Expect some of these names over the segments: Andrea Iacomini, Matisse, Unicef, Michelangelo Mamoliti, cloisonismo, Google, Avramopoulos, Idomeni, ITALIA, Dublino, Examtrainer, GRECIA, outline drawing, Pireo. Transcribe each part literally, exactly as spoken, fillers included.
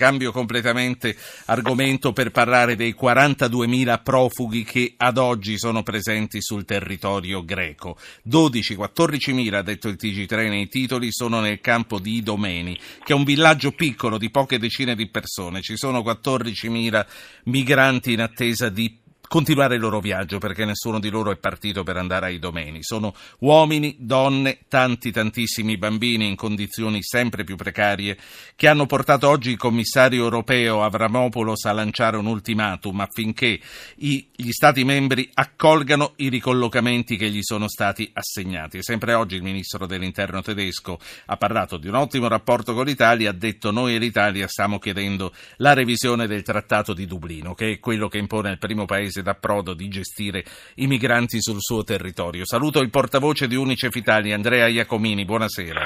Cambio completamente argomento per parlare dei quarantaduemila profughi che ad oggi sono presenti sul territorio greco. dodici quattordicimila, ha detto il T G tre nei titoli, sono nel campo di Idomeni, che è un villaggio piccolo di poche decine di persone. Ci sono quattordicimila migranti in attesa di continuare il loro viaggio, perché nessuno di loro è partito per andare a Idomeni. Sono uomini, donne, tanti tantissimi bambini in condizioni sempre più precarie, che hanno portato oggi il commissario europeo Avramopoulos a lanciare un ultimatum affinché i, gli Stati membri accolgano i ricollocamenti che gli sono stati assegnati. E sempre oggi il ministro dell'interno tedesco ha parlato di un ottimo rapporto con l'Italia, ha detto: noi e l'Italia stiamo chiedendo la revisione del trattato di Dublino, che è quello che impone al primo paese d'approdo di gestire i migranti sul suo territorio. Saluto il portavoce di Unicef Italia, Andrea Iacomini, buonasera.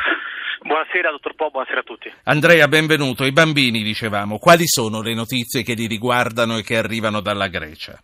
Buonasera dottor Po, buonasera a tutti. Andrea, benvenuto. I bambini, dicevamo, quali sono le notizie che li riguardano e che arrivano dalla Grecia?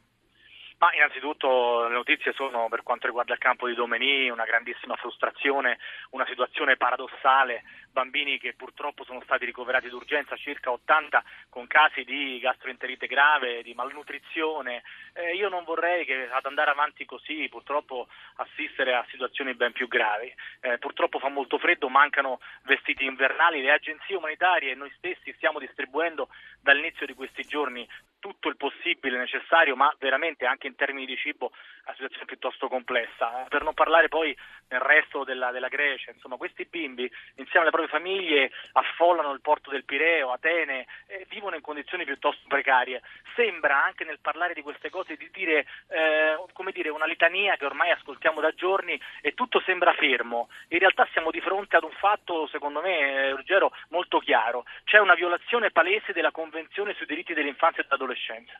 Ma innanzitutto le notizie sono, per quanto riguarda il campo di Idomeni, una grandissima frustrazione, una situazione paradossale, bambini che purtroppo sono stati ricoverati d'urgenza, circa ottanta, con casi di gastroenterite grave, di malnutrizione. Eh, io non vorrei che ad andare avanti così, purtroppo, assistere a situazioni ben più gravi. Eh, purtroppo fa molto freddo, mancano vestiti invernali, le agenzie umanitarie e noi stessi stiamo distribuendo dall'inizio di questi giorni tutto il possibile necessario, ma veramente anche in termini di cibo la situazione è piuttosto complessa. Per non parlare poi del resto della, della Grecia, insomma, questi bimbi insieme alle proprie famiglie affollano il porto del Pireo, Atene, e vivono in condizioni piuttosto precarie. Sembra anche nel parlare di queste cose di dire, eh, come dire, una litania che ormai ascoltiamo da giorni e tutto sembra fermo. In realtà siamo di fronte ad un fatto, secondo me, eh, Ruggero, molto chiaro. C'è una violazione palese della Convenzione sui diritti dell'infanzia e dell'adolescenza.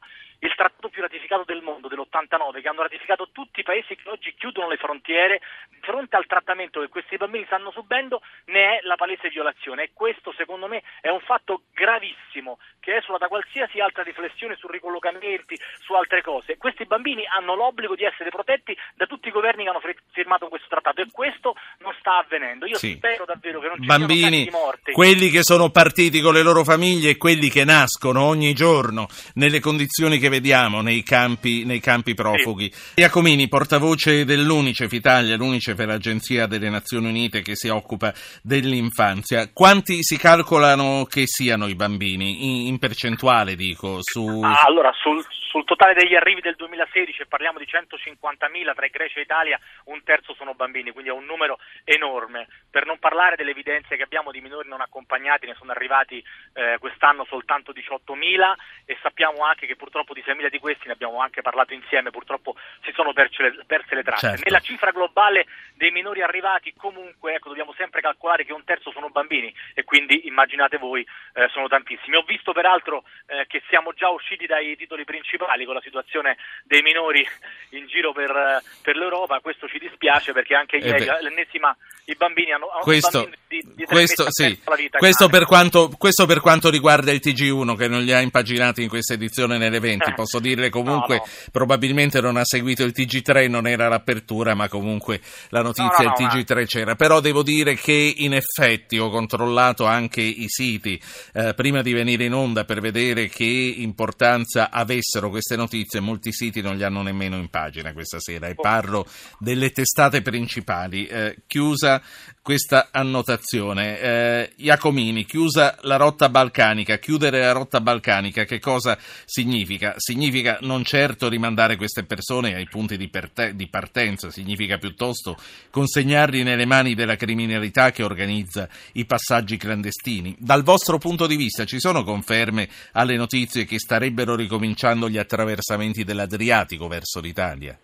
Il trattato più ratificato del mondo, dell'ottantanove, che hanno ratificato tutti i paesi che oggi chiudono le frontiere, di fronte al trattamento che questi bambini stanno subendo, ne è la palese violazione. E questo, secondo me, è un fatto gravissimo, che esula da qualsiasi altra riflessione su ricollocamenti, su altre cose. Questi bambini hanno l'obbligo di essere protetti da tutti i governi che hanno firmato questo trattato, e questo non sta avvenendo. Io sì. spero davvero che non ci bambini, siano tanti morti. Quelli che sono partiti con le loro famiglie e quelli che nascono ogni giorno nelle condizioni che vediamo nei campi, nei campi profughi. Sì. Iacomini, portavoce dell'Unicef Italia, l'Unicef è l'agenzia delle Nazioni Unite che si occupa dell'infanzia. Quanti si calcolano che siano i bambini? In percentuale, dico. Su... Ah, allora, sul, sul totale degli arrivi del duemilasedici, parliamo di centocinquantamila tra Grecia e Italia, un terzo sono bambini, quindi è un numero enorme. Per non parlare delle evidenze che abbiamo di minori non accompagnati, ne sono arrivati eh, quest'anno soltanto diciottomila, e sappiamo anche che purtroppo di seimila di questi, ne abbiamo anche parlato insieme, purtroppo si sono perse le, perse le tracce. Certo. Nella cifra globale dei minori arrivati comunque, ecco, dobbiamo sempre calcolare che un terzo sono bambini, e quindi immaginate voi, eh, sono tantissimi. Ho visto peraltro eh, che siamo già usciti dai titoli principali con la situazione dei minori in giro per, per l'Europa. Questo ci dispiace, perché anche ieri eh l'ennesima, i bambini hanno questo, bambini di, di questo, sì. la vita. Questo per, quanto, questo per quanto riguarda il T G uno, che non li ha impaginati in questa edizione nelle venti, posso dirle comunque no, no. probabilmente non ha seguito il T G tre, non era l'apertura, ma comunque la notizia no, no, il T G tre no. c'era. Però devo dire che in effetti ho controllato anche i siti eh, prima di venire in onda per vedere che importanza avessero queste notizie. Molti siti non li hanno nemmeno in pagina questa sera, e parlo delle testate principali. Eh, chiusa questa annotazione, eh, Iacomini, chiusa la rotta balcanica. Chiudere la rotta balcanica che cosa significa? Significa non certo rimandare queste persone ai punti di, perte- di partenza, significa piuttosto consegnarli nelle mani della criminalità che organizza i passaggi clandestini. Dal vostro punto di vista ci sono conferme alle notizie che starebbero ricominciando gli attraversamenti dell'Adriatico verso l'Italia?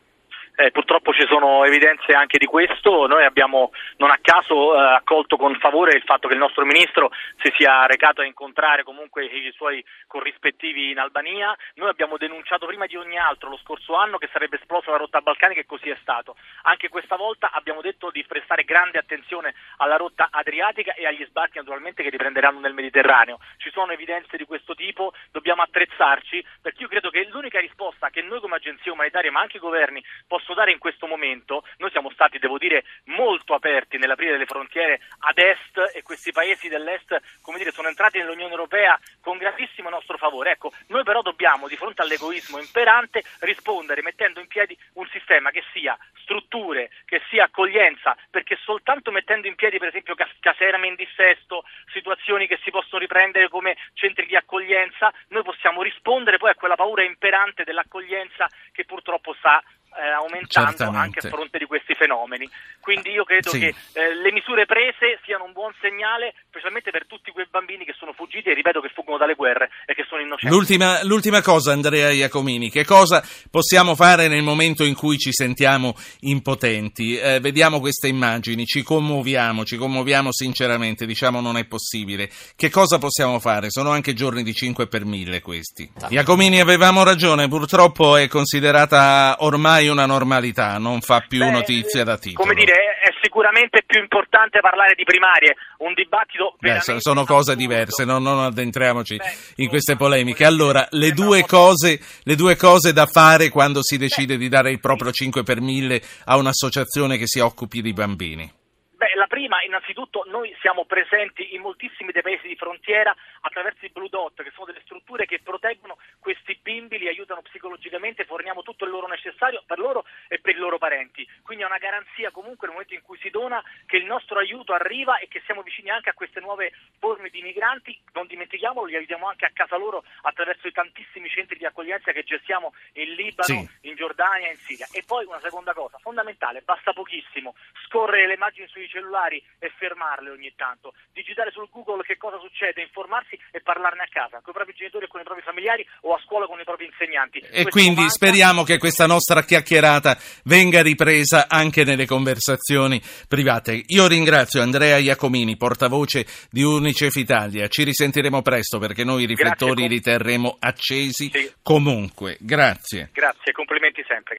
Eh, purtroppo ci sono evidenze anche di questo. Noi abbiamo non a caso eh, accolto con favore il fatto che il nostro ministro si sia recato a incontrare comunque i suoi corrispettivi in Albania. Noi abbiamo denunciato prima di ogni altro lo scorso anno che sarebbe esplosa la rotta balcanica, e così è stato. Anche questa volta abbiamo detto di prestare grande attenzione alla rotta adriatica e agli sbarchi naturalmente che riprenderanno nel Mediterraneo. Ci sono evidenze di questo tipo, dobbiamo attrezzarci, perché io credo che l'unica risposta che noi come agenzie umanitarie ma anche i governi possono posso dare in questo momento. Noi siamo stati, devo dire, molto aperti nell'aprire le frontiere ad est, e questi paesi dell'est, come dire, sono entrati nell'Unione Europea con grandissimo nostro favore. Ecco, noi però dobbiamo, di fronte all'egoismo imperante, rispondere mettendo in piedi un sistema che sia strutture, che sia accoglienza, perché soltanto mettendo in piedi, per esempio, cas- caserme in dissesto, situazioni che si possono riprendere come centri di accoglienza, noi possiamo rispondere poi a quella paura imperante dell'accoglienza che purtroppo sta eh, aumentando. Certamente. Anche a fronte di questi fenomeni. Quindi io credo sì. che eh, le misure prese siano un buon segnale, specialmente per tutti quei bambini che sono fuggiti e, ripeto, che fuggono dalle guerre e che sono innocenti. L'ultima, l'ultima cosa, Andrea Iacomini, che cosa possiamo fare nel momento in cui ci sentiamo impotenti? Eh, vediamo queste immagini, ci commuoviamo, ci commuoviamo sinceramente, diciamo non è possibile. Che cosa possiamo fare? Sono anche giorni di cinque per mille questi. Iacomini, avevamo ragione, purtroppo è considerata ormai una normalità, non fa più Beh, notizia da titolo. Come dire, è sicuramente più importante parlare di primarie, un dibattito... Beh, sono cose diverse, no? Non addentriamoci Beh, in queste polemiche. Allora, le due cose le due cose da fare quando si decide di dare il proprio cinque per mille a un'associazione che si occupi di bambini. Beh, la prima, innanzitutto, noi siamo presenti in moltissimi dei paesi di frontiera attraverso i Blue Dot, che sono delle strutture che proteggono questi bimbi, li aiutano psicologicamente, forniamo tutto il loro necessario per loro e per i loro parenti. Quindi è una garanzia comunque nel momento in cui si dona che il nostro aiuto arriva e che siamo vicini anche a queste nuove forme di migranti. Non dimentichiamolo, li aiutiamo anche a casa loro attraverso i tantissimi centri di accoglienza che gestiamo in Libano, sì. in Giordania, in Siria. E poi una seconda cosa fondamentale, basta pochissimo, scorrere le immagini sui cellulari e fermarle ogni tanto, digitare sul Google che cosa succede, informarsi e parlarne a casa con i propri genitori e con i propri familiari o a scuola con i propri insegnanti. E Questo quindi manca... speriamo che questa nostra chiacchierata venga ripresa anche nelle conversazioni private. Io ringrazio Andrea Iacomini, portavoce di Unicef Italia. Ci risentiremo presto, perché noi i riflettori grazie, com... li terremo accesi sì. comunque. Grazie. Grazie, complimenti sempre.